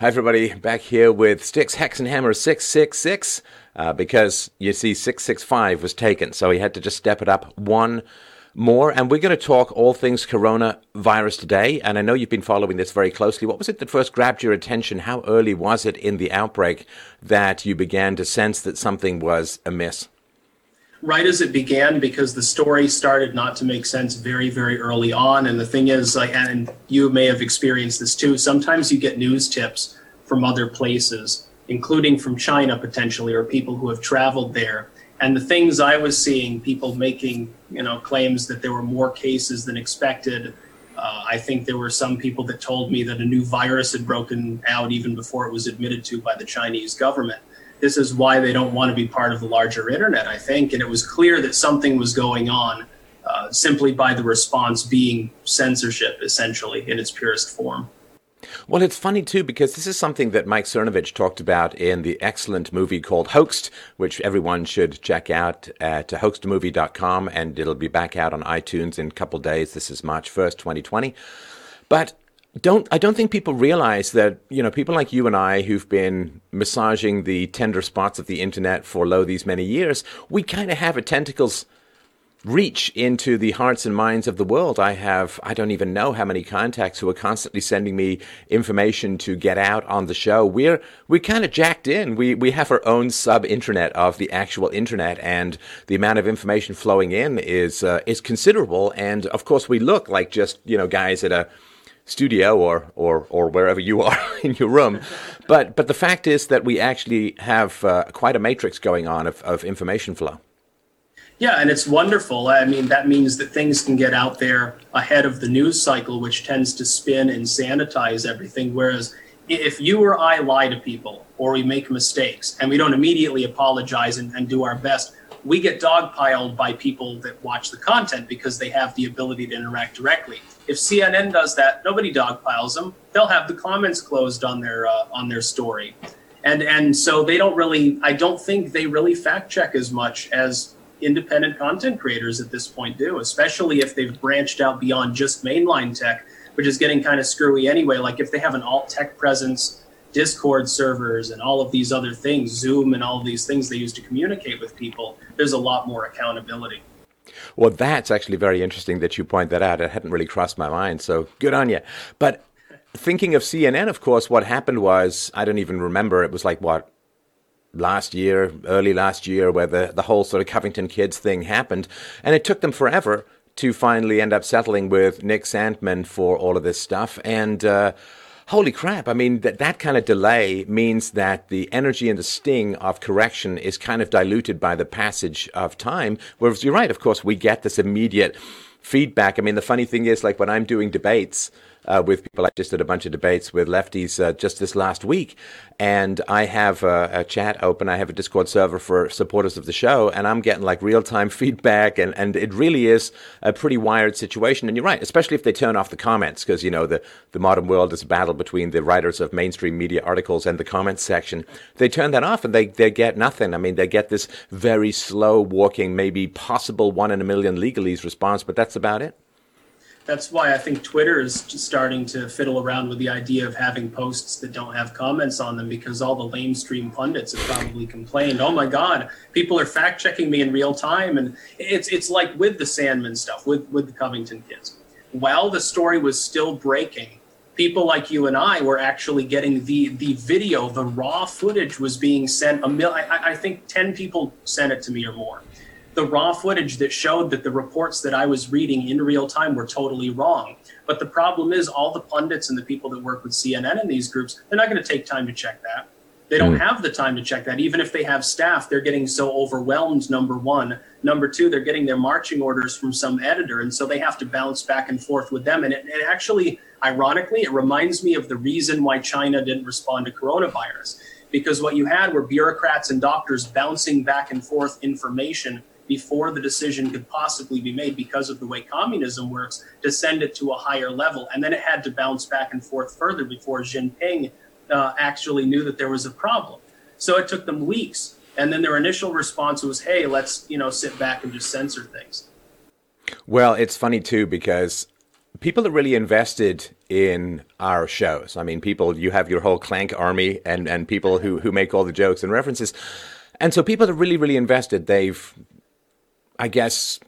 Hi, everybody. Back here with Sticks, Hex and Hammer 666, because, you see, 665 was taken, so he had to just step it up one more. And we're going to talk all things coronavirus today, and I know you've been following this very closely. What was it that first grabbed your attention? How early was it in the outbreak that you began to sense that something was amiss? Right as it began, because the story started not to make sense very, very early on. And the thing is, and you may have experienced this too, sometimes you get news tips from other places, including from China potentially, or people who have traveled there. And the things I was seeing, people making, claims that there were more cases than expected. I think there were some people that told me that a new virus had broken out even before it was admitted to by the Chinese government. This is why they don't want to be part of the larger internet, I think. And it was clear that something was going on simply by the response being censorship, essentially, in its purest form. Well, it's funny, too, because this is something that Mike Cernovich talked about in the excellent movie called Hoaxed, which everyone should check out at HoaxedMovie.com, and it'll be back out on iTunes in a couple days. This is March 1st, 2020. But I don't think people realize that, people like you and I who've been massaging the tender spots of the internet for these many years, we kind of have a tentacle's reach into the hearts and minds of the world. I don't even know how many contacts who are constantly sending me information to get out on the show. We're kind of jacked in. We have our own sub-intranet of the actual internet, and the amount of information flowing in is considerable. And, of course, we look like just, guys at a studio or wherever you are in your room. But the fact is that we actually have quite a matrix going on of information flow. Yeah, and it's wonderful. I mean, that means that things can get out there ahead of the news cycle, which tends to spin and sanitize everything. Whereas if you or I lie to people or we make mistakes and we don't immediately apologize and do our best, we get dogpiled by people that watch the content because they have the ability to interact directly. If CNN does that, nobody dogpiles them. They'll have the comments closed on their story. And so they don't really, I don't think they really fact check as much as independent content creators at this point do, especially if they've branched out beyond just mainline tech, which is getting kind of screwy anyway. Like if they have an alt tech presence, Discord servers and all of these other things, Zoom and all of these things they use to communicate with people, there's a lot more accountability. Well, that's actually very interesting that you point that out. It hadn't really crossed my mind, so good on you. But thinking of CNN, of course, what happened was, I don't even remember, it was like, early last year, where the whole sort of Covington kids thing happened, and it took them forever to finally end up settling with Nick Sandman for all of this stuff, and holy crap. I mean, that kind of delay means that the energy and the sting of correction is kind of diluted by the passage of time. Whereas you're right, of course, we get this immediate feedback. I mean, the funny thing is, like when I'm doing debates with people, I just did a bunch of debates with lefties just this last week, and I have a chat open. I have a Discord server for supporters of the show, and I'm getting like real-time feedback, and it really is a pretty wired situation. And you're right, especially if they turn off the comments, because, the modern world is a battle between the writers of mainstream media articles and the comments section. They turn that off, and they get nothing. I mean, they get this very slow-walking, maybe possible one-in-a-million legalese response, but that's about it. That's why I think Twitter is starting to fiddle around with the idea of having posts that don't have comments on them, because all the lamestream pundits have probably complained, oh my God, people are fact checking me in real time. And it's like with the Sandman stuff, with the Covington kids, while the story was still breaking, people like you and I were actually getting the video, the raw footage was being sent. I think 10 people sent it to me or more. The raw footage that showed that the reports that I was reading in real time were totally wrong. But the problem is all the pundits and the people that work with CNN in these groups, they're not going to take time to check that. They don't have the time to check that. Even if they have staff, they're getting so overwhelmed, number one. Number two, they're getting their marching orders from some editor, and so they have to bounce back and forth with them. And it actually, ironically, it reminds me of the reason why China didn't respond to coronavirus, because what you had were bureaucrats and doctors bouncing back and forth information before the decision could possibly be made, because of the way communism works, to send it to a higher level. And then it had to bounce back and forth further before Xi Jinping actually knew that there was a problem. So it took them weeks. And then their initial response was, hey, let's, sit back and just censor things. Well, it's funny, too, because people are really invested in our shows. I mean, people, you have your whole clank army and people who make all the jokes and references. And so people are really, really invested. They've, I guess,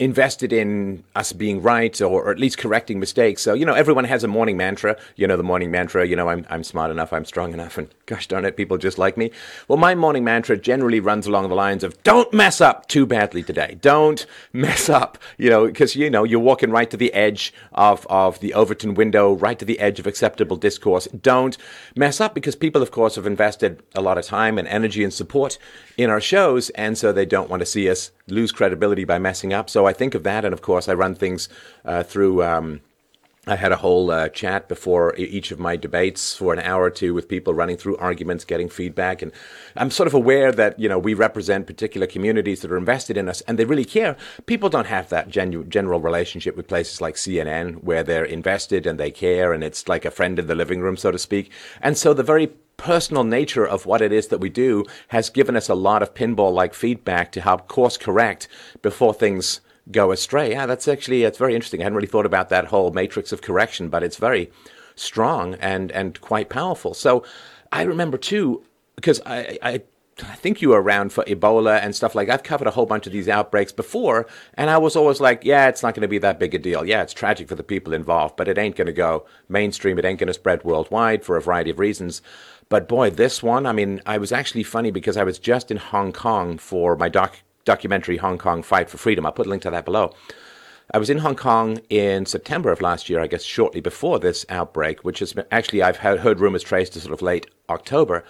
invested in us being right or at least correcting mistakes. So, you know, everyone has a morning mantra. You know, the morning mantra, you know, I'm smart enough, I'm strong enough, and gosh darn it, people just like me. Well, my morning mantra generally runs along the lines of, don't mess up too badly today. Don't mess up, you know, because, you know, you're walking right to the edge of the Overton window, right to the edge of acceptable discourse. Don't mess up, because people, of course, have invested a lot of time and energy and support in our shows, and so they don't want to see us lose credibility by messing up. So I think of that, and of course I run things through, I had a whole chat before each of my debates for an hour or two with people running through arguments, getting feedback, and I'm sort of aware that, you know, we represent particular communities that are invested in us, and they really care. People don't have that general relationship with places like CNN, where they're invested and they care, and it's like a friend in the living room, so to speak. And so the very personal nature of what it is that we do has given us a lot of pinball-like feedback to help course correct before things go astray. Yeah, that's actually, it's very interesting. I hadn't really thought about that whole matrix of correction, but it's very strong and quite powerful. So I remember too, because I think you were around for Ebola and stuff like that. I've covered a whole bunch of these outbreaks before, and I was always like, yeah, it's not going to be that big a deal. Yeah, it's tragic for the people involved, but it ain't going to go mainstream. It ain't going to spread worldwide for a variety of reasons. But boy, this one, I mean, I was actually funny because I was just in Hong Kong for my documentary, Hong Kong Fight for Freedom. I'll put a link to that below. I was in Hong Kong in September of last year, I guess shortly before this outbreak, which is actually, I've heard rumors traced to sort of late October.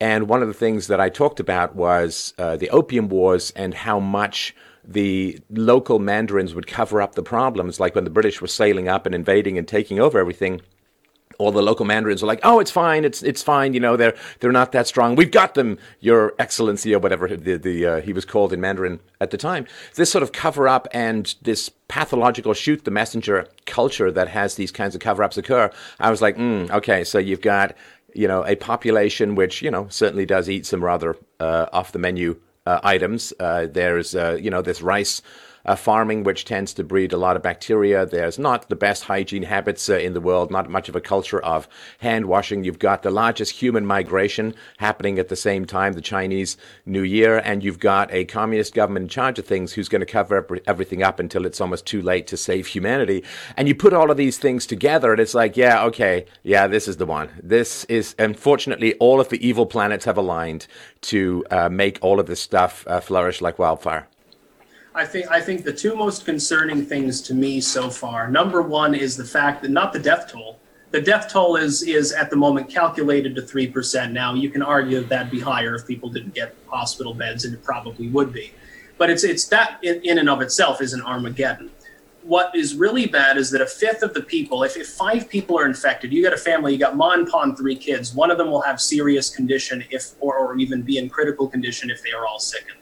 And one of the things that I talked about was the Opium Wars and how much the local mandarins would cover up the problems. Like when the British were sailing up and invading and taking over everything, all the local mandarins were like, oh, it's fine, it's fine, you know, they're not that strong. We've got them, Your Excellency, or whatever he was called in Mandarin at the time. This sort of cover-up and this pathological shoot-the-messenger culture that has these kinds of cover-ups occur, I was like, okay, so you've got, you know, a population which, you know, certainly does eat some rather off-the-menu items. There's, you know, this rice farming, which tends to breed a lot of bacteria. There's not the best hygiene habits in the world, not much of a culture of hand washing. You've got the largest human migration happening at the same time, the Chinese New Year, and you've got a communist government in charge of things who's going to cover everything up until it's almost too late to save humanity. And you put all of these things together, and it's like, yeah, okay, yeah, this is the one. This is, unfortunately, all of the evil planets have aligned to make all of this stuff flourish like wildfire. I think the two most concerning things to me so far, number one is the fact that not the death toll. The death toll is at the moment calculated to 3%. Now, you can argue that'd be higher if people didn't get hospital beds, and it probably would be. But it's that in and of itself is an Armageddon. What is really bad is that a fifth of the people, if five people are infected, you got a family, you got ma and pa and three kids, one of them will have serious condition or even be in critical condition if they are all sickened.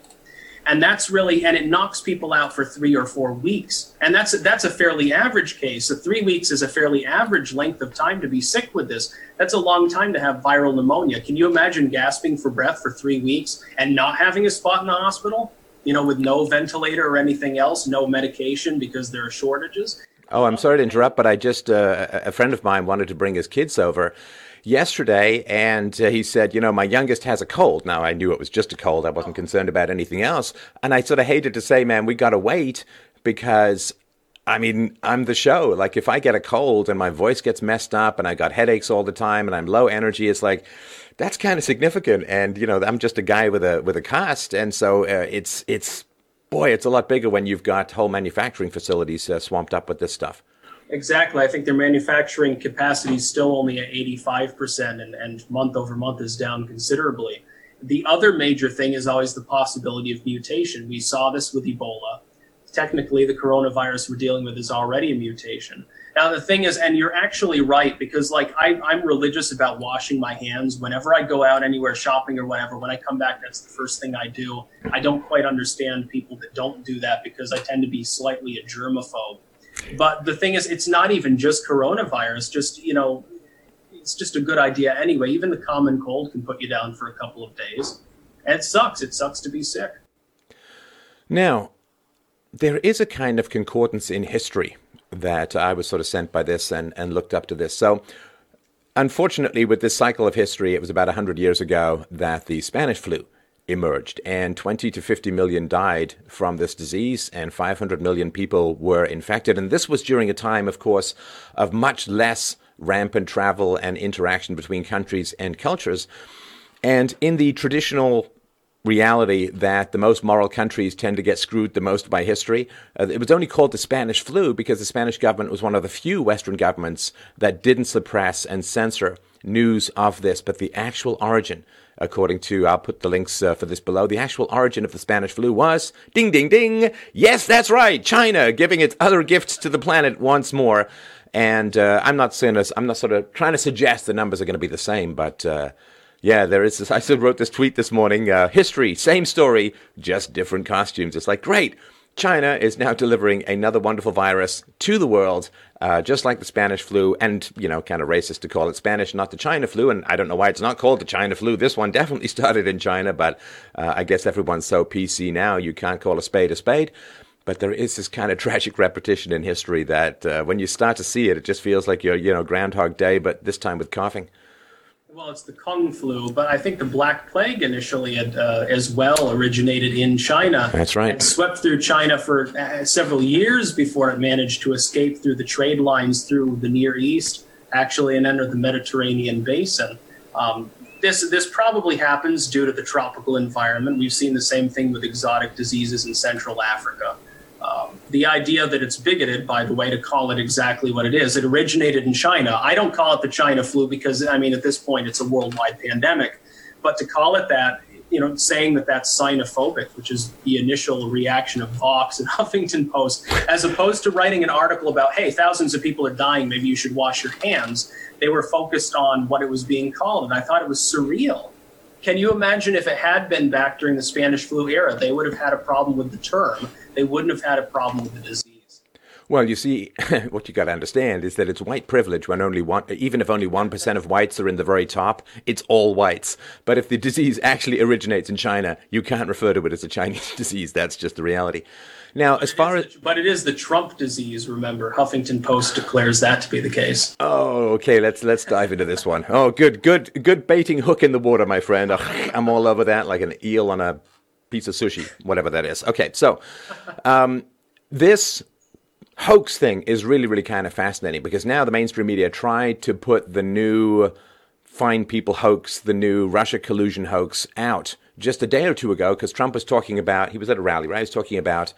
And that's really, and it knocks people out for 3 or 4 weeks. And that's a fairly average case. So 3 weeks is a fairly average length of time to be sick with this. That's a long time to have viral pneumonia. Can you imagine gasping for breath for 3 weeks and not having a spot in the hospital, you know, with no ventilator or anything else, no medication because there are shortages? Oh, I'm sorry to interrupt, but I just, a friend of mine wanted to bring his kids over yesterday, and he said, you know, my youngest has a cold. Now, I knew it was just a cold. I wasn't concerned about anything else. And I sort of hated to say, man, we got to wait because, I mean, I'm the show. Like, if I get a cold and my voice gets messed up and I got headaches all the time and I'm low energy, it's like, that's kind of significant. And, you know, I'm just a guy with a cast. And so boy, it's a lot bigger when you've got whole manufacturing facilities swamped up with this stuff. Exactly. I think their manufacturing capacity is still only at 85%, and month over month is down considerably. The other major thing is always the possibility of mutation. We saw this with Ebola. Technically, the coronavirus we're dealing with is already a mutation. Now, the thing is, and you're actually right, because like I'm religious about washing my hands. Whenever I go out anywhere shopping or whatever, when I come back, that's the first thing I do. I don't quite understand people that don't do that because I tend to be slightly a germaphobe. But the thing is, it's not even just coronavirus, just, you know, it's just a good idea anyway. Even the common cold can put you down for a couple of days. And it sucks. It sucks to be sick. Now, there is a kind of concordance in history that I was sort of sent by this and looked up to this. So unfortunately, with this cycle of history, it was about 100 years ago that the Spanish flu emerged, and 20 to 50 million died from this disease, and 500 million people were infected. And this was during a time, of course, of much less rampant travel and interaction between countries and cultures. And in the traditional reality that the most moral countries tend to get screwed the most by history, it was only called the Spanish flu because the Spanish government was one of the few Western governments that didn't suppress and censor news of this. But the actual origin, according to, I'll put the links for this below, the actual origin of the Spanish flu was, ding, ding, ding, yes, that's right, China giving its other gifts to the planet once more. And I'm not saying this, I'm not sort of trying to suggest the numbers are going to be the same, but yeah, there is this, I still wrote this tweet this morning, history, same story, just different costumes. It's like, great, China is now delivering another wonderful virus to the world, just like the Spanish flu, and, you know, kind of racist to call it Spanish, not the China flu, and I don't know why it's not called the China flu. This one definitely started in China, but I guess everyone's so PC now, you can't call a spade a spade. But there is this kind of tragic repetition in history that when you start to see it, it just feels like you're, you know, Groundhog Day, but this time with coughing. Well, it's the Kung flu, but I think the Black Plague initially had, as well originated in China. That's right. It swept through China for several years before it managed to escape through the trade lines through the Near East, actually, and enter the Mediterranean basin. This probably happens due to the tropical environment. We've seen the same thing with exotic diseases in Central Africa. The idea that it's bigoted, by the way, to call it exactly what it is. It originated in China. I don't call it the China flu because, I mean, at this point, it's a worldwide pandemic. But to call it that, you know, saying that that's xenophobic, which is the initial reaction of Vox and Huffington Post, as opposed to writing an article about, hey, thousands of people are dying, maybe you should wash your hands. They were focused on what it was being called, and I thought it was surreal. Can you imagine if it had been back during the Spanish flu era? They would have had a problem with the term. They wouldn't have had a problem with the disease. Well, you see, what you got to understand is that it's white privilege when only one, even if only 1% of whites are in the very top, it's all whites. But if the disease actually originates in China, you can't refer to it as a Chinese disease. That's just the reality. Now, as far as... But it is the Trump disease, remember. Huffington Post declares that to be the case. Oh, okay. Let's dive into this one. Oh, good baiting hook in the water, my friend. Oh, I'm all over that like an eel on a piece of sushi, whatever that is. Okay, so this hoax thing is really, really kind of fascinating because now the mainstream media tried to put the new Fine People hoax, the new Russia collusion hoax out just a day or two ago because Trump was talking about... He was at a rally, right? He was talking about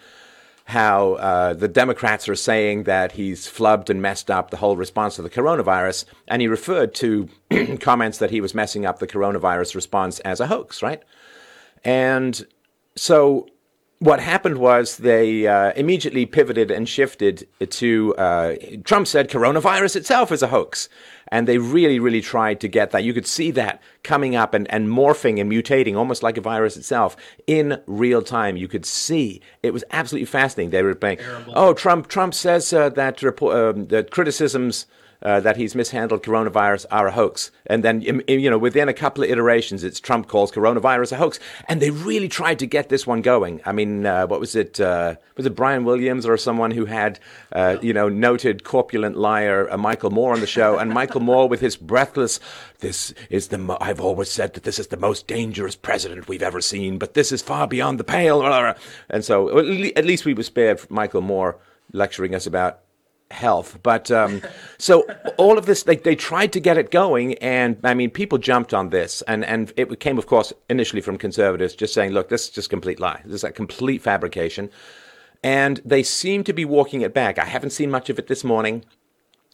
how the Democrats are saying that he's flubbed and messed up the whole response to the coronavirus, and he referred to comments that he was messing up the coronavirus response as a hoax, right? And so what happened was they immediately pivoted and shifted to Trump said coronavirus itself is a hoax, and they really, really tried to get that. You could see that coming up and morphing and mutating almost like a virus itself in real time. You could see. It was absolutely fascinating. They were playing, oh, Trump says that the criticisms that he's mishandled coronavirus are a hoax. And then, you know, within a couple of iterations, it's Trump calls coronavirus a hoax. And they really tried to get this one going. I mean, what was it? Was it Brian Williams or someone who had, you know, noted corpulent liar Michael Moore on the show? And Michael Moore with his breathless, I've always said that this is the most dangerous president we've ever seen, but this is far beyond the pale. And so at least we were spared Michael Moore lecturing us about health. But so all of this, they tried to get it going. And I mean, people jumped on this. And it came, of course, initially from conservatives just saying, look, this is just complete lie. This is a complete fabrication. And they seem to be walking it back. I haven't seen much of it this morning.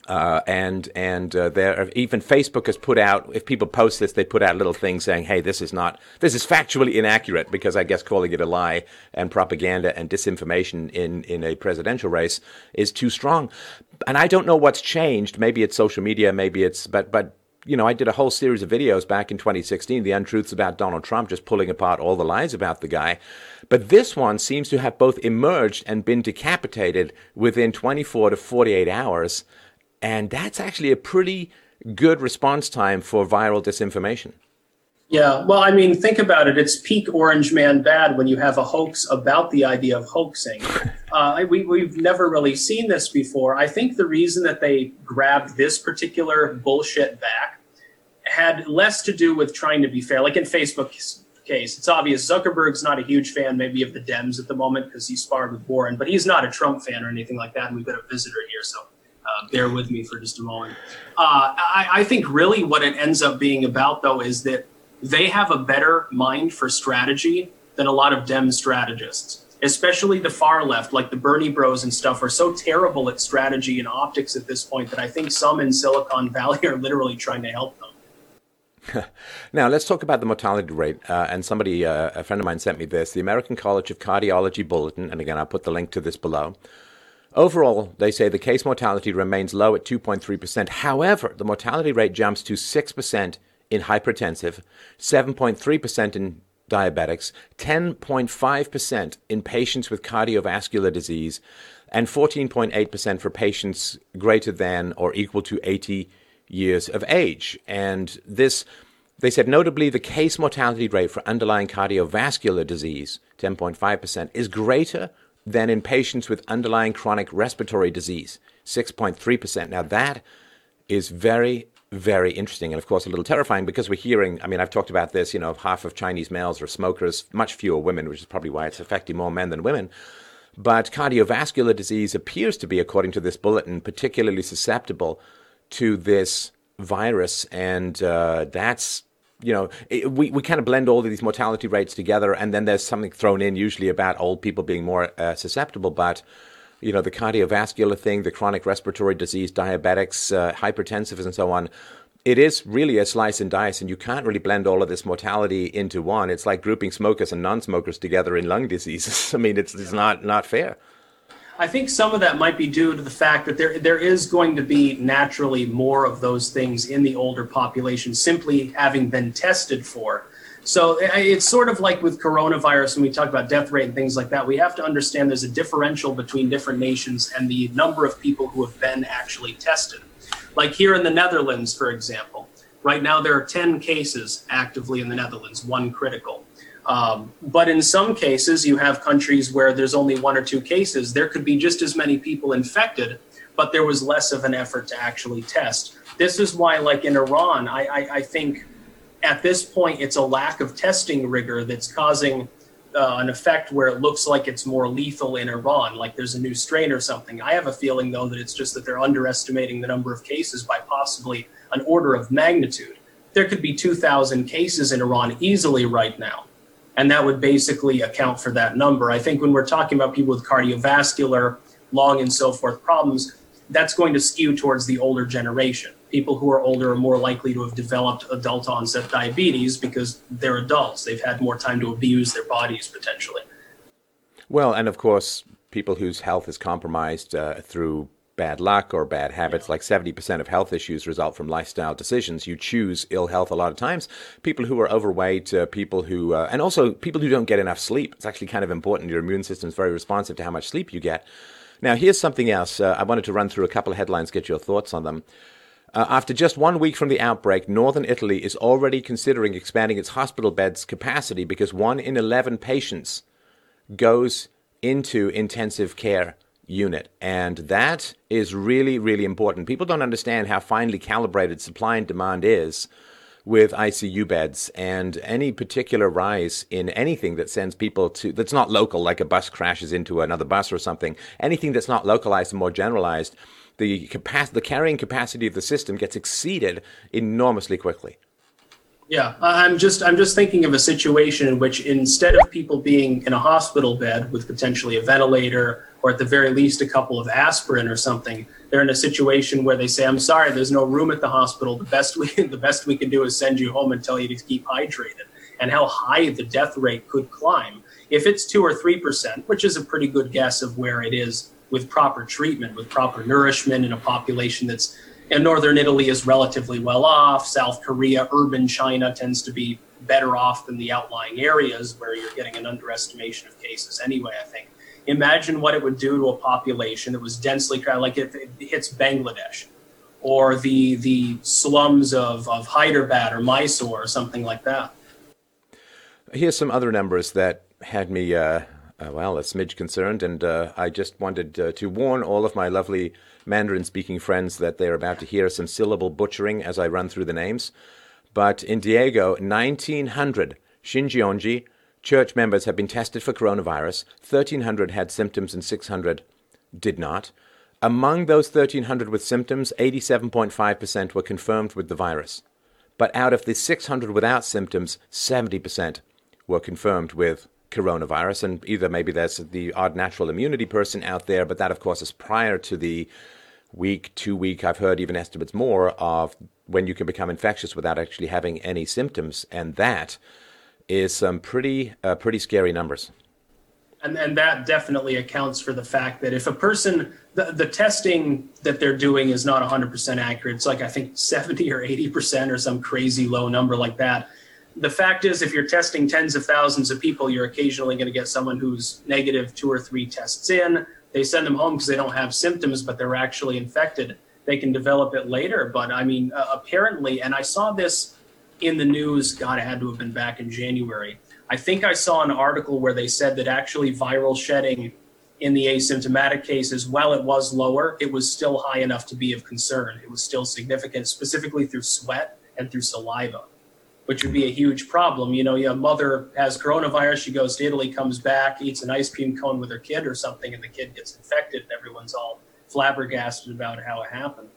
And there even Facebook has put out, if people post this, they put out little things saying, hey, this is factually inaccurate, because I guess calling it a lie and propaganda and disinformation in a presidential race is too strong. And I don't know what's changed. Maybe it's social media, maybe it's, but you know, I did a whole series of videos back in 2016, the untruths about Donald Trump, just pulling apart all the lies about the guy. But this one seems to have both emerged and been decapitated within 24 to 48 hours. And that's actually a pretty good response time for viral disinformation. Yeah, well, I mean, think about it. It's peak Orange Man bad when you have a hoax about the idea of hoaxing. We've never really seen this before. I think the reason that they grabbed this particular bullshit back had less to do with trying to be fair. Like in Facebook's case, it's obvious Zuckerberg's not a huge fan maybe of the Dems at the moment because he sparred with Warren, but he's not a Trump fan or anything like that. And we've got a visitor here, so bear with me for just a moment. I think really what it ends up being about, though, is that they have a better mind for strategy than a lot of Dem strategists, especially the far left, like the Bernie bros and stuff, are so terrible at strategy and optics at this point that I think some in Silicon Valley are literally trying to help them. Now, let's talk about the mortality rate. And somebody, a friend of mine sent me this, the American College of Cardiology Bulletin. And again, I'll put the link to this below. Overall, they say the case mortality remains low at 2.3%. However, the mortality rate jumps to 6% in hypertensive, 7.3% in diabetics, 10.5% in patients with cardiovascular disease, and 14.8% for patients greater than or equal to 80 years of age. And this, they said, notably, the case mortality rate for underlying cardiovascular disease, 10.5%, is greater than in patients with underlying chronic respiratory disease, 6.3%. Now, that is very interesting and, of course, a little terrifying because we're hearing, I mean, I've talked about this, you know, half of Chinese males are smokers, much fewer women, which is probably why it's affecting more men than women. But cardiovascular disease appears to be, according to this bulletin, particularly susceptible to this virus. And that's, you know, we kind of blend all of these mortality rates together. And then there's something thrown in usually about old people being more susceptible. But you know, the cardiovascular thing, the chronic respiratory disease, diabetics, hypertensives, and so on. It is really a slice and dice, and you can't really blend all of this mortality into one. It's like grouping smokers and non-smokers together in lung diseases. I mean, it's not fair. I think some of that might be due to the fact that there is going to be naturally more of those things in the older population simply having been tested for. So it's sort of like with coronavirus, when we talk about death rate and things like that, we have to understand there's a differential between different nations and the number of people who have been actually tested. Like here in the Netherlands, for example, right now there are 10 cases actively in the Netherlands, one critical. But in some cases, you have countries where there's only one or two cases. There could be just as many people infected, but there was less of an effort to actually test. This is why, like in Iran, I think at this point, it's a lack of testing rigor that's causing an effect where it looks like it's more lethal in Iran, like there's a new strain or something. I have a feeling, though, that it's just that they're underestimating the number of cases by possibly an order of magnitude. There could be 2,000 cases in Iran easily right now, and that would basically account for that number. I think when we're talking about people with cardiovascular, lung, and so forth problems, that's going to skew towards the older generation. People who are older are more likely to have developed adult onset diabetes because they're adults. They've had more time to abuse their bodies potentially. Well, and of course, people whose health is compromised through bad luck or bad habits, like 70% of health issues result from lifestyle decisions. You choose ill health a lot of times. People who are overweight, people who, and also people who don't get enough sleep. It's actually kind of important. Your immune system is very responsive to how much sleep you get. Now, here's something else. I wanted to run through a couple of headlines, get your thoughts on them. After just 1 week from the outbreak, Northern Italy is already considering expanding its hospital beds capacity because 1 in 11 patients goes into intensive care unit. And that is really, really important. People don't understand how finely calibrated supply and demand is with ICU beds, and any particular rise in anything that sends people to, that's not local, like a bus crashes into another bus or something, anything that's not localized and more generalized, the carrying capacity of the system gets exceeded enormously quickly. Yeah, I'm just thinking of a situation in which instead of people being in a hospital bed with potentially a ventilator or at the very least a couple of aspirin or something, they're in a situation where they say, "I'm sorry, there's no room at the hospital. The best we can do is send you home and tell you to keep hydrated." And how high the death rate could climb if it's 2 or 3%, which is a pretty good guess of where it is with proper treatment, with proper nourishment in a population that's. And Northern Italy is relatively well off. South Korea, urban China tends to be better off than the outlying areas where you're getting an underestimation of cases anyway, I think. Imagine what it would do to a population that was densely crowded, like if it hits Bangladesh or the slums of Hyderabad or Mysore or something like that. Here's some other numbers that had me, a smidge concerned, and I just wanted to warn all of my lovely Mandarin-speaking friends that they're about to hear some syllable butchering as I run through the names. But in Daegu, 1,900 Shincheonji Church members have been tested for coronavirus, 1,300 had symptoms and 600 did not. Among those 1,300 with symptoms, 87.5% were confirmed with the virus. But out of the 600 without symptoms, 70% were confirmed with coronavirus. And either maybe there's the odd natural immunity person out there, but that, of course, is prior to the week, 2 week, I've heard even estimates more, of when you can become infectious without actually having any symptoms. And that is some pretty scary numbers. And that definitely accounts for the fact that if a person, the testing that they're doing is not 100% accurate. It's like, I think 70 or 80% or some crazy low number like that. The fact is, if you're testing tens of thousands of people, you're occasionally going to get someone who's negative two or three tests in. They send them home because they don't have symptoms, but they're actually infected. They can develop it later. But I mean, apparently, and I saw this in the news, God, it had to have been back in January. I think I saw an article where they said that actually viral shedding in the asymptomatic cases, while it was lower, it was still high enough to be of concern. It was still significant, specifically through sweat and through saliva, which would be a huge problem. You know, your mother has coronavirus, she goes to Italy, comes back, eats an ice cream cone with her kid or something, and the kid gets infected, and everyone's all flabbergasted about how it happened.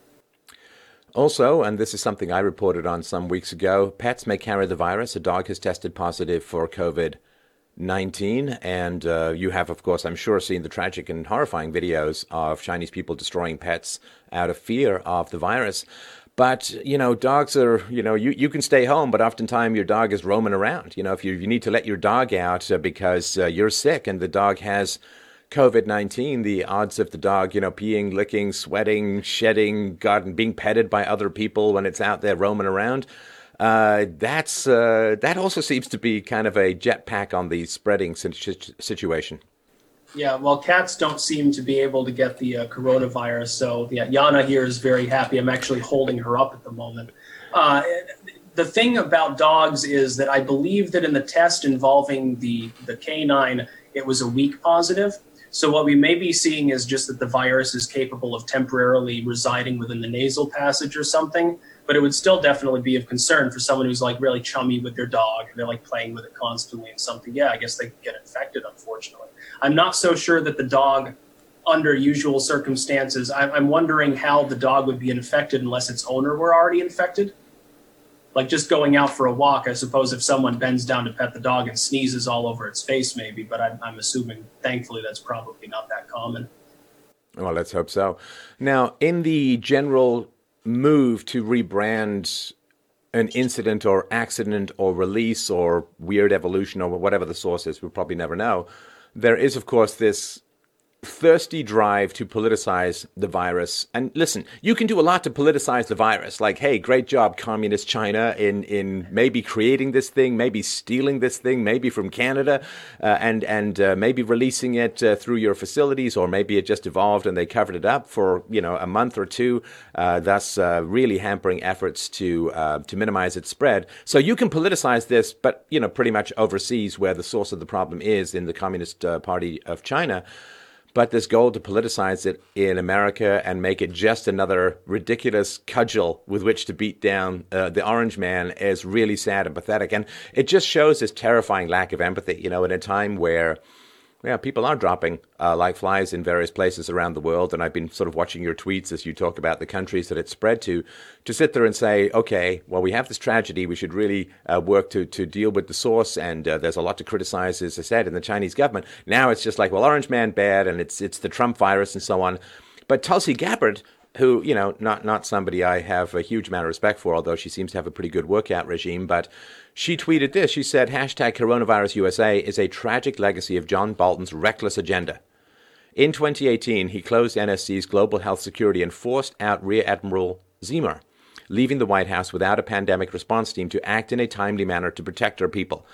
Also, and this is something I reported on some weeks ago, pets may carry the virus. A dog has tested positive for COVID-19. And you have, of course, I'm sure, seen the tragic and horrifying videos of Chinese people destroying pets out of fear of the virus. But, you know, dogs are, you know, you can stay home, but oftentimes your dog is roaming around. You know, if you need to let your dog out because you're sick and the dog has COVID-19, the odds of the dog, you know, peeing, licking, sweating, shedding, God, and being petted by other people when it's out there roaming around, that also seems to be kind of a jetpack on the spreading situation. Yeah, well, cats don't seem to be able to get the coronavirus, so yeah, Yana here is very happy. I'm actually holding her up at the moment. The thing about dogs is that I believe that in the test involving the canine, it was a weak positive. So what we may be seeing is just that the virus is capable of temporarily residing within the nasal passage or something, but it would still definitely be of concern for someone who's like really chummy with their dog and they're like playing with it constantly and something. Yeah, I guess they could get infected, unfortunately. I'm not so sure that the dog, under usual circumstances, I'm wondering how the dog would be infected unless its owner were already infected. Like just going out for a walk, I suppose if someone bends down to pet the dog and sneezes all over its face, maybe, but I'm assuming, thankfully, that's probably not that common. Well, let's hope so. Now, in the general move to rebrand an incident or accident or release or weird evolution or whatever the source is, we'll probably never know, there is, of course, this thirsty drive to politicize the virus. And listen, you can do a lot to politicize the virus. Like, hey, great job, communist China, in maybe creating this thing, maybe stealing this thing, maybe from Canada, and maybe releasing it through your facilities, or maybe it just evolved and they covered it up for, you know, a month or two, thus really hampering efforts to minimize its spread. So you can politicize this, but, you know, pretty much overseas where the source of the problem is in the Communist Party of China. But this goal to politicize it in America and make it just another ridiculous cudgel with which to beat down the orange man is really sad and pathetic. And it just shows this terrifying lack of empathy, you know, in a time where people are dropping like flies in various places around the world. And I've been sort of watching your tweets as you talk about the countries that it's spread to sit there and say, okay, well, we have this tragedy. We should really work to deal with the source. And there's a lot to criticize, as I said, in the Chinese government. Now it's just like, well, orange man bad, and it's the Trump virus and so on. But Tulsi Gabbard, who, you know, not somebody I have a huge amount of respect for, although she seems to have a pretty good workout regime, but she tweeted this. She said, #CoronavirusUSA is a tragic legacy of John Bolton's reckless agenda. In 2018, he closed NSC's global health security and forced out Rear Admiral Ziemer, leaving the White House without a pandemic response team to act in a timely manner to protect our people.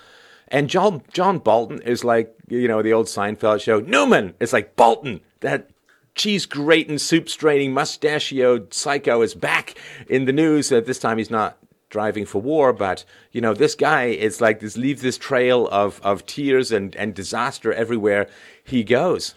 And John Bolton is like, you know, the old Seinfeld show, Newman! It's like, Bolton! That cheese grating, soup straining, mustachioed psycho is back in the news. This time he's not driving for war, but, you know, this guy is like this, leaves this trail of tears and disaster everywhere he goes.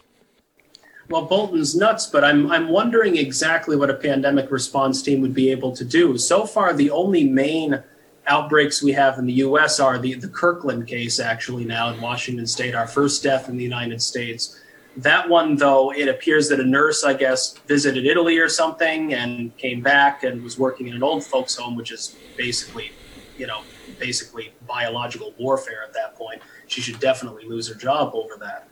Well, Bolton's nuts, but I'm wondering exactly what a pandemic response team would be able to do. So far, the only main outbreaks we have in the U.S. are the Kirkland case, actually, now in Washington State, our first death in the United States. That one, though, it appears that a nurse, I guess, visited Italy or something and came back and was working in an old folks' home, which is basically, you know, basically biological warfare at that point. She should definitely lose her job over that.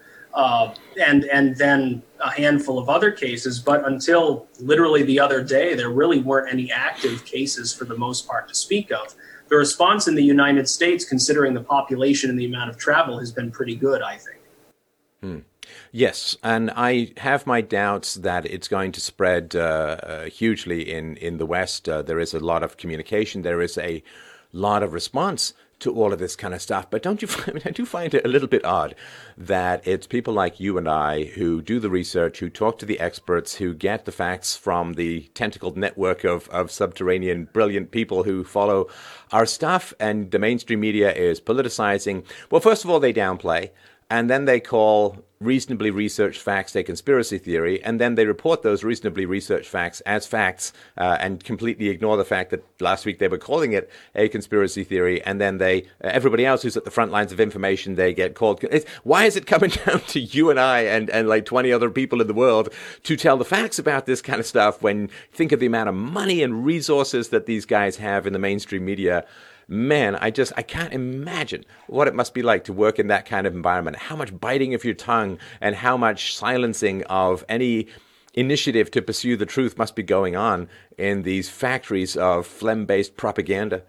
And then a handful of other cases. But until literally the other day, there really weren't any active cases for the most part to speak of. The response in the United States, considering the population and the amount of travel, has been pretty good, I think. Yes, and I have my doubts that it's going to spread hugely in the West. There is a lot of communication. There is a lot of response to all of this kind of stuff. But don't you find, I mean, I do find it a little bit odd that it's people like you and I who do the research, who talk to the experts, who get the facts from the tentacled network of subterranean brilliant people who follow our stuff, and the mainstream media is politicizing. Well, first of all, they downplay, and then they call reasonably researched facts a conspiracy theory, and then they report those reasonably researched facts as facts and completely ignore the fact that last week they were calling it a conspiracy theory, and then they everybody else who's at the front lines of information, they get called. Why is it coming down to you and I and like 20 other people in the world to tell the facts about this kind of stuff when think of the amount of money and resources that these guys have in the mainstream media? Man, I can't imagine what it must be like to work in that kind of environment. How much biting of your tongue and how much silencing of any initiative to pursue the truth must be going on in these factories of phlegm-based propaganda.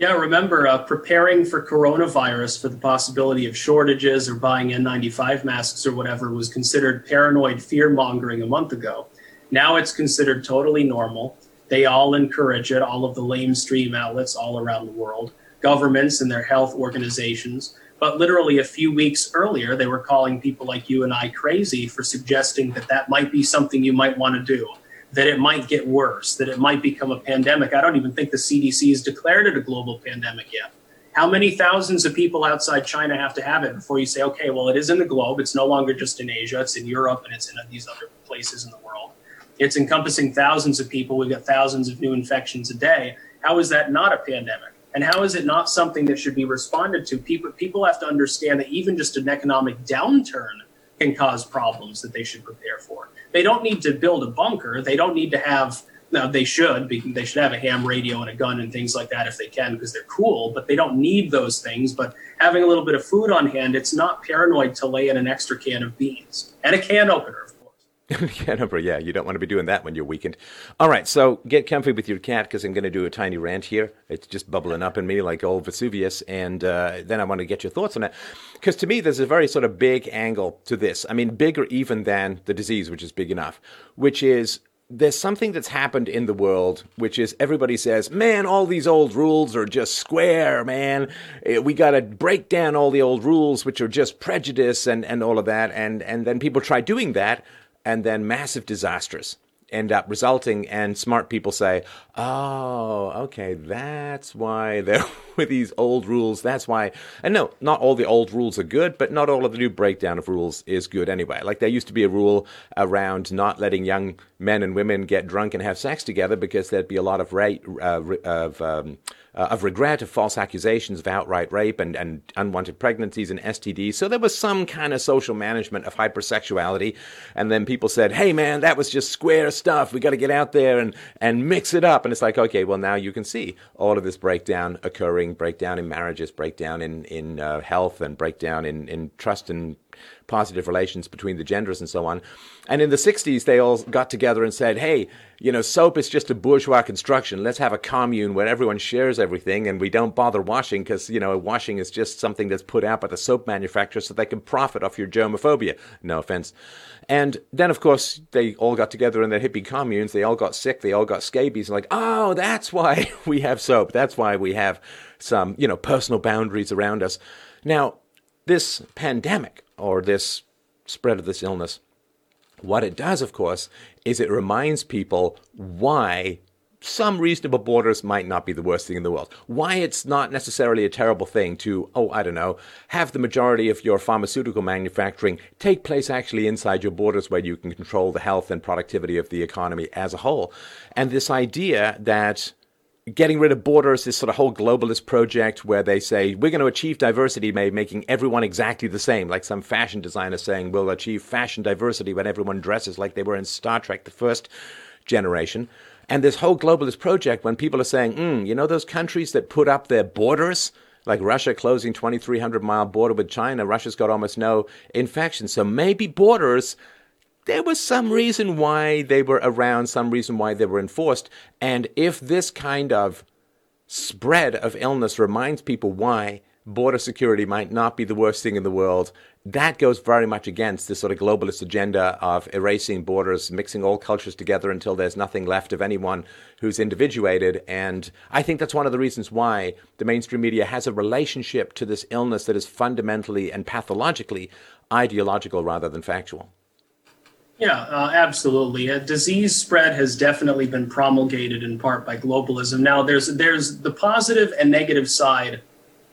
Yeah, remember, preparing for coronavirus for the possibility of shortages or buying N95 masks or whatever was considered paranoid fear-mongering a month ago. Now it's considered totally normal. They all encourage it, all of the lamestream outlets all around the world, governments and their health organizations. But literally a few weeks earlier, they were calling people like you and I crazy for suggesting that that might be something you might want to do, that it might get worse, that it might become a pandemic. I don't even think the CDC has declared it a global pandemic yet. How many thousands of people outside China have to have it before you say, okay, well, it is in the globe. It's no longer just in Asia. It's in Europe, and it's in these other places in the world. It's encompassing thousands of people. We've got thousands of new infections a day. How is that not a pandemic? And how is it not something that should be responded to? People have to understand that even just an economic downturn can cause problems that they should prepare for. They don't need to build a bunker. They don't need to have, now they should, because they should have a ham radio and a gun and things like that if they can, because they're cool, but they don't need those things. But having a little bit of food on hand, it's not paranoid to lay in an extra can of beans and a can opener. Yeah, you don't want to be doing that when you're weakened. All right, so get comfy with your cat because I'm going to do a tiny rant here. It's just bubbling up in me like old Vesuvius, and then I want to get your thoughts on it. Because to me, there's a very sort of big angle to this. I mean, bigger even than the disease, which is big enough, which is there's something that's happened in the world, which is everybody says, man, all these old rules are just square, man. We got to break down all the old rules, which are just prejudice and all of that. And then people try doing that. And then massive disasters end up resulting, and smart people say, oh, okay, that's why there were these old rules. That's why, and no, not all the old rules are good, but not all of the new breakdown of rules is good anyway. Like there used to be a rule around not letting young men and women get drunk and have sex together because there'd be a lot of regret of false accusations of outright rape and unwanted pregnancies and STDs. So there was some kind of social management of hypersexuality. And then people said, hey, man, that was just square stuff. We got to get out there and mix it up. And it's like, okay, well, now you can see all of this breakdown occurring, breakdown in marriages, breakdown in health, and breakdown in trust and positive relations between the genders and so on. And in the 60s, they all got together and said, hey, you know, soap is just a bourgeois construction. Let's have a commune where everyone shares everything and we don't bother washing because, you know, washing is just something that's put out by the soap manufacturer so they can profit off your germophobia. No offense. And then, of course, they all got together in their hippie communes. They all got sick. They all got scabies. Like, oh, that's why we have soap. That's why we have some, you know, personal boundaries around us. Now, this pandemic, or this spread of this illness, what it does, of course, is it reminds people why some reasonable borders might not be the worst thing in the world. Why it's not necessarily a terrible thing to, have the majority of your pharmaceutical manufacturing take place actually inside your borders where you can control the health and productivity of the economy as a whole. And this idea that getting rid of borders is sort of whole globalist project where they say, we're going to achieve diversity by making everyone exactly the same, like some fashion designer saying, we'll achieve fashion diversity when everyone dresses like they were in Star Trek, the first generation. And this whole globalist project, when people are saying, those countries that put up their borders, like Russia closing 2,300-mile border with China, Russia's got almost no infection. So maybe borders, there was some reason why they were around, some reason why they were enforced. And if this kind of spread of illness reminds people why border security might not be the worst thing in the world, that goes very much against this sort of globalist agenda of erasing borders, mixing all cultures together until there's nothing left of anyone who's individuated. And I think that's one of the reasons why the mainstream media has a relationship to this illness that is fundamentally and pathologically ideological rather than factual. Yeah, absolutely. Disease spread has definitely been promulgated in part by globalism. Now, there's the positive and negative side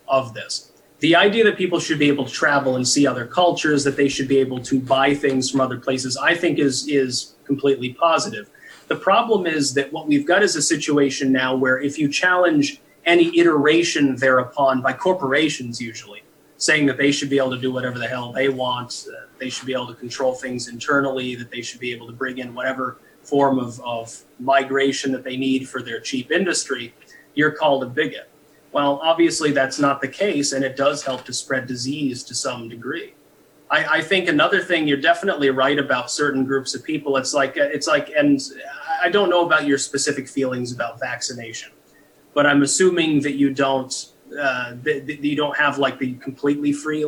of this. The idea that people should be able to travel and see other cultures, that they should be able to buy things from other places, I think is completely positive. The problem is that what we've got is a situation now where if you challenge any iteration thereupon by corporations usually, saying that they should be able to do whatever the hell they want, they should be able to control things internally, that they should be able to bring in whatever form of migration that they need for their cheap industry, you're called a bigot. Well, obviously that's not the case, and it does help to spread disease to some degree. I think another thing, you're definitely right about certain groups of people. It's like, and I don't know about your specific feelings about vaccination, but I'm assuming that you don't have like the completely free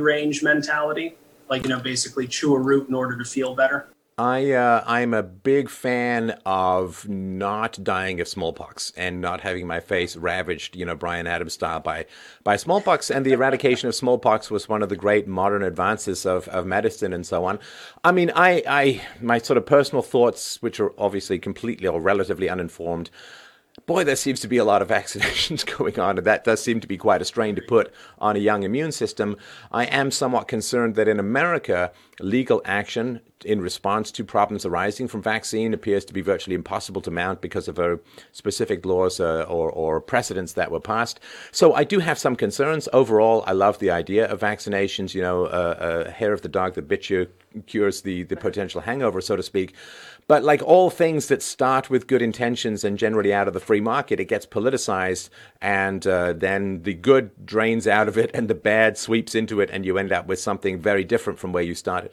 range mentality, like, basically chew a root in order to feel better. I'm a big fan of not dying of smallpox and not having my face ravaged, Brian Adams style by smallpox. And the eradication of smallpox was one of the great modern advances of medicine and so on. I mean, I my sort of personal thoughts, which are obviously completely or relatively uninformed, boy, there seems to be a lot of vaccinations going on, and that does seem to be quite a strain to put on a young immune system. I am somewhat concerned that in America, legal action in response to problems arising from vaccine appears to be virtually impossible to mount because of specific laws or precedents that were passed. So I do have some concerns. Overall, I love the idea of vaccinations. Hair of the dog that bit you cures the potential hangover, so to speak. But like all things that start with good intentions and generally out of the free market, it gets politicized, and then the good drains out of it and the bad sweeps into it, and you end up with something very different from where you started.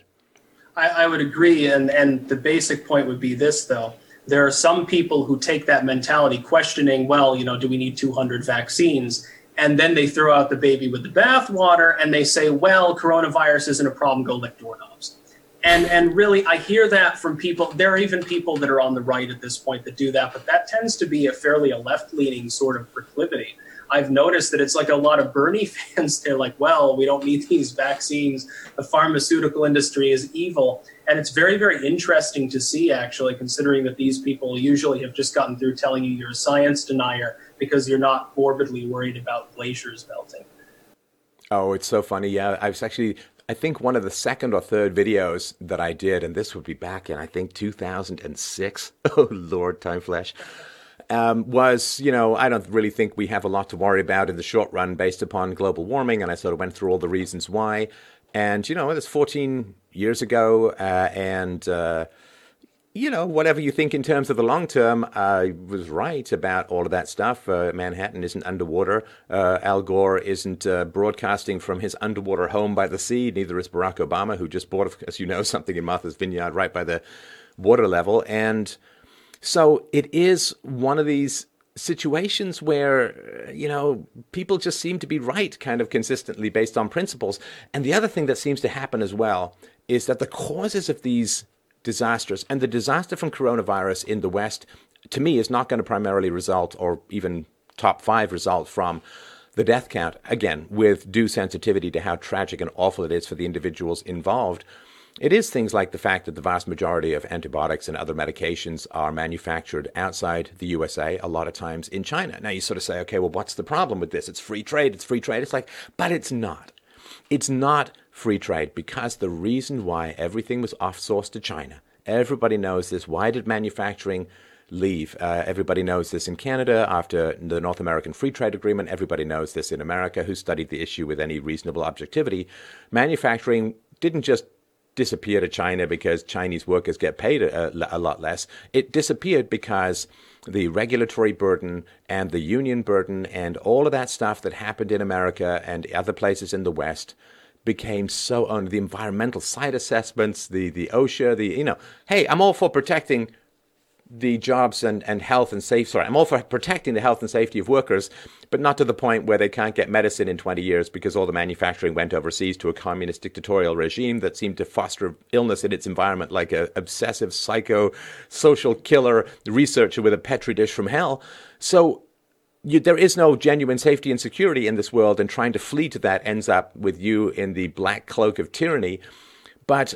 I would agree, and the basic point would be this, though. There are some people who take that mentality questioning, do we need 200 vaccines? And then they throw out the baby with the bathwater, and they say, coronavirus isn't a problem, go lick doorknobs. And really, I hear that from people. There are even people that are on the right at this point that do that, but that tends to be a fairly left-leaning sort of proclivity. I've noticed that it's like a lot of Bernie fans. They're like, we don't need these vaccines. The pharmaceutical industry is evil. And it's very, very interesting to see, actually, considering that these people usually have just gotten through telling you you're a science denier because you're not morbidly worried about glaciers melting. Oh, it's so funny. Yeah, I think one of the second or third videos that I did, and this would be back in, 2006. Oh, Lord, time flash. I don't really think we have a lot to worry about in the short run based upon global warming. And I sort of went through all the reasons why. And, it was 14 years ago. Whatever you think in terms of the long term, I was right about all of that stuff. Manhattan isn't underwater. Al Gore isn't broadcasting from his underwater home by the sea. Neither is Barack Obama, who just bought, as you know, something in Martha's Vineyard right by the water level. And so it is one of these situations where, people just seem to be right kind of consistently based on principles. And the other thing that seems to happen as well is that the causes of these disasters, and the disaster from coronavirus in the West, to me, is not going to primarily result or even top five result from the death count, again, with due sensitivity to how tragic and awful it is for the individuals involved. It is things like the fact that the vast majority of antibiotics and other medications are manufactured outside the USA, a lot of times in China. Now you sort of say, okay, well, what's the problem with this? It's free trade. It's free trade. It's like, but it's not. It's not free trade, because the reason why everything was off-sourced to China, everybody knows this. Why did manufacturing leave? Everybody knows this in Canada after the North American Free Trade Agreement. Everybody knows this in America who studied the issue with any reasonable objectivity. Manufacturing didn't just disappear to China because Chinese workers get paid a lot less. It disappeared because the regulatory burden and the union burden and all of that stuff that happened in America and other places in the West became so on the environmental side assessments, the OSHA, the, you know, hey, I'm all for protecting the jobs and health and safety. Sorry, I'm all for protecting the health and safety of workers, but not to the point where they can't get medicine in 20 years because all the manufacturing went overseas to a communist dictatorial regime that seemed to foster illness in its environment like an obsessive psycho-social killer researcher with a petri dish from hell. So there is no genuine safety and security in this world, and trying to flee to that ends up with you in the black cloak of tyranny. But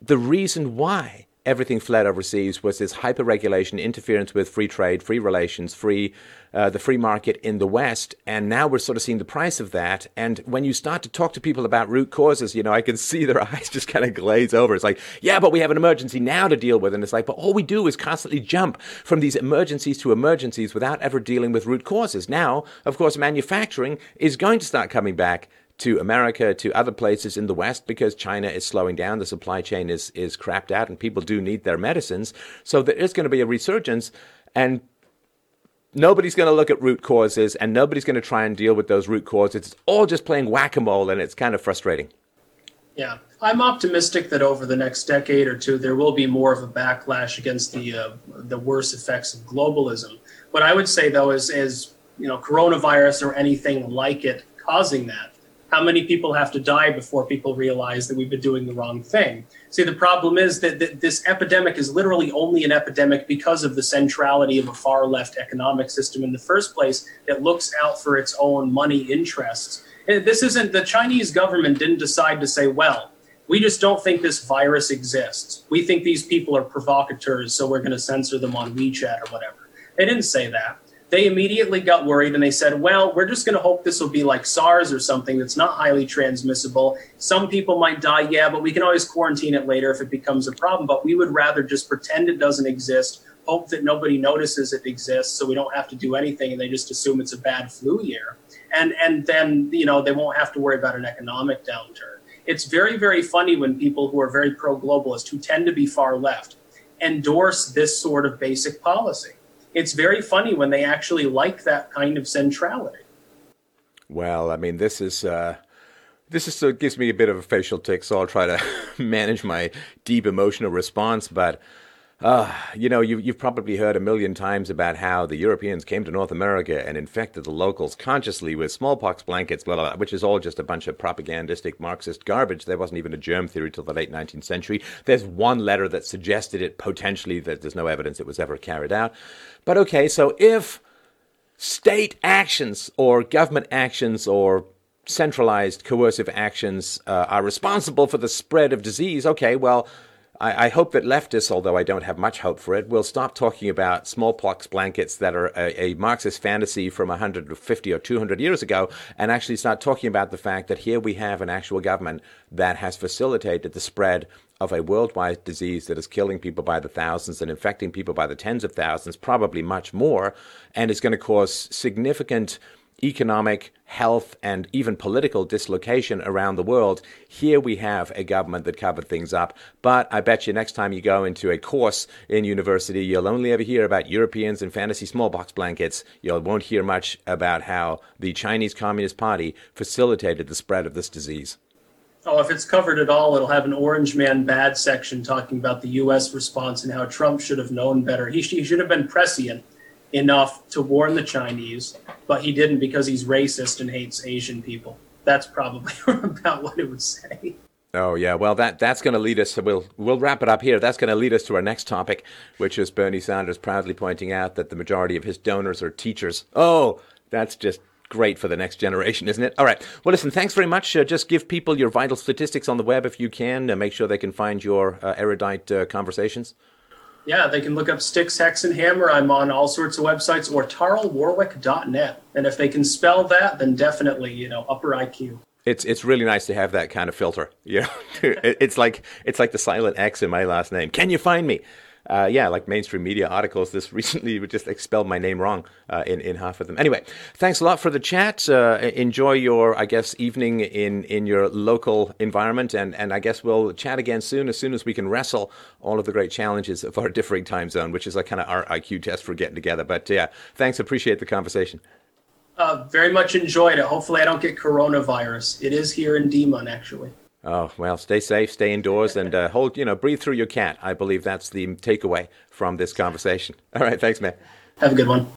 the reason why everything fled overseas was this hyper-regulation, interference with free trade, free relations, the free market in the West. And now we're sort of seeing the price of that. And when you start to talk to people about root causes, you know, I can see their eyes just kind of glaze over. It's like, yeah, but we have an emergency now to deal with. And it's like, but all we do is constantly jump from these emergencies to emergencies without ever dealing with root causes. Now, of course, manufacturing is going to start coming back to America, to other places in the West, because China is slowing down, the supply chain is crapped out, and people do need their medicines. So there is going to be a resurgence, and nobody's going to look at root causes, and nobody's going to try and deal with those root causes. It's all just playing whack-a-mole, and it's kind of frustrating. Yeah, I'm optimistic that over the next decade or two, there will be more of a backlash against the worst effects of globalism. What I would say, though, is you know, coronavirus or anything like it causing that. How many people have to die before people realize that we've been doing the wrong thing? See, the problem is that this epidemic is literally only an epidemic because of the centrality of a far-left economic system in the first place that looks out for its own money interests. And this isn't, the Chinese government didn't decide to say, well, we just don't think this virus exists. We think these people are provocateurs, so we're going to censor them on WeChat or whatever. They didn't say that. They immediately got worried and they said, well, we're just going to hope this will be like SARS or something that's not highly transmissible. Some people might die, yeah, but we can always quarantine it later if it becomes a problem. But we would rather just pretend it doesn't exist, hope that nobody notices it exists so we don't have to do anything, and they just assume it's a bad flu year. And then, you know, they won't have to worry about an economic downturn. It's very, very funny when people who are very pro-globalist, who tend to be far left, endorse this sort of basic policy. It's very funny when they actually like that kind of centrality. Well, I mean, this gives me a bit of a facial tic, so I'll try to manage my deep emotional response. But, you know, you've probably heard a million times about how the Europeans came to North America and infected the locals consciously with smallpox blankets, blah, blah, blah, which is all just a bunch of propagandistic Marxist garbage. There wasn't even a germ theory till the late 19th century. There's one letter that suggested it potentially, that there's no evidence it was ever carried out. But okay, so if state actions or government actions or centralized coercive actions are responsible for the spread of disease, okay, well, I hope that leftists, although I don't have much hope for it, will stop talking about smallpox blankets that are a Marxist fantasy from 150 or 200 years ago, and actually start talking about the fact that here we have an actual government that has facilitated the spread of a worldwide disease that is killing people by the thousands and infecting people by the tens of thousands, probably much more, and is going to cause significant economic, health, and even political dislocation around the world. Here we have a government that covered things up. But I bet you next time you go into a course in university, you'll only ever hear about Europeans and fantasy smallpox blankets. You won't hear much about how the Chinese Communist Party facilitated the spread of this disease. Oh, if it's covered at all, it'll have an Orange Man Bad section talking about the U.S. response and how Trump should have known better. He should have been prescient enough to warn the Chinese, but he didn't because he's racist and hates Asian people. That's probably about what it would say. Oh, yeah. Well, that's going to lead us. We'll wrap it up here. That's going to lead us to our next topic, which is Bernie Sanders proudly pointing out that the majority of his donors are teachers. Oh, that's just great for the next generation, isn't it? All right. Well, listen, thanks very much. Just give people your vital statistics on the web if you can. Make sure they can find your erudite conversations. Yeah, they can look up Sticks, Hex, and Hammer. I'm on all sorts of websites, or tarlwarwick.net. And if they can spell that, then definitely, you know, upper IQ. It's really nice to have that kind of filter. Yeah, it's like the silent X in my last name. Can you find me? Yeah, like mainstream media articles this recently would just expel my name wrong in half of them. Anyway, thanks a lot for the chat. Enjoy your, I guess, evening in your local environment. And I guess we'll chat again soon as we can wrestle all of the great challenges of our differing time zone, which is like kind of our IQ test for getting together. But yeah, thanks. Appreciate the conversation. Very much enjoyed it. Hopefully I don't get coronavirus. It is here in Demon, actually. Oh, well, stay safe, stay indoors, and breathe through your cat. I believe that's the takeaway from this conversation. All right, thanks, man. Have a good one.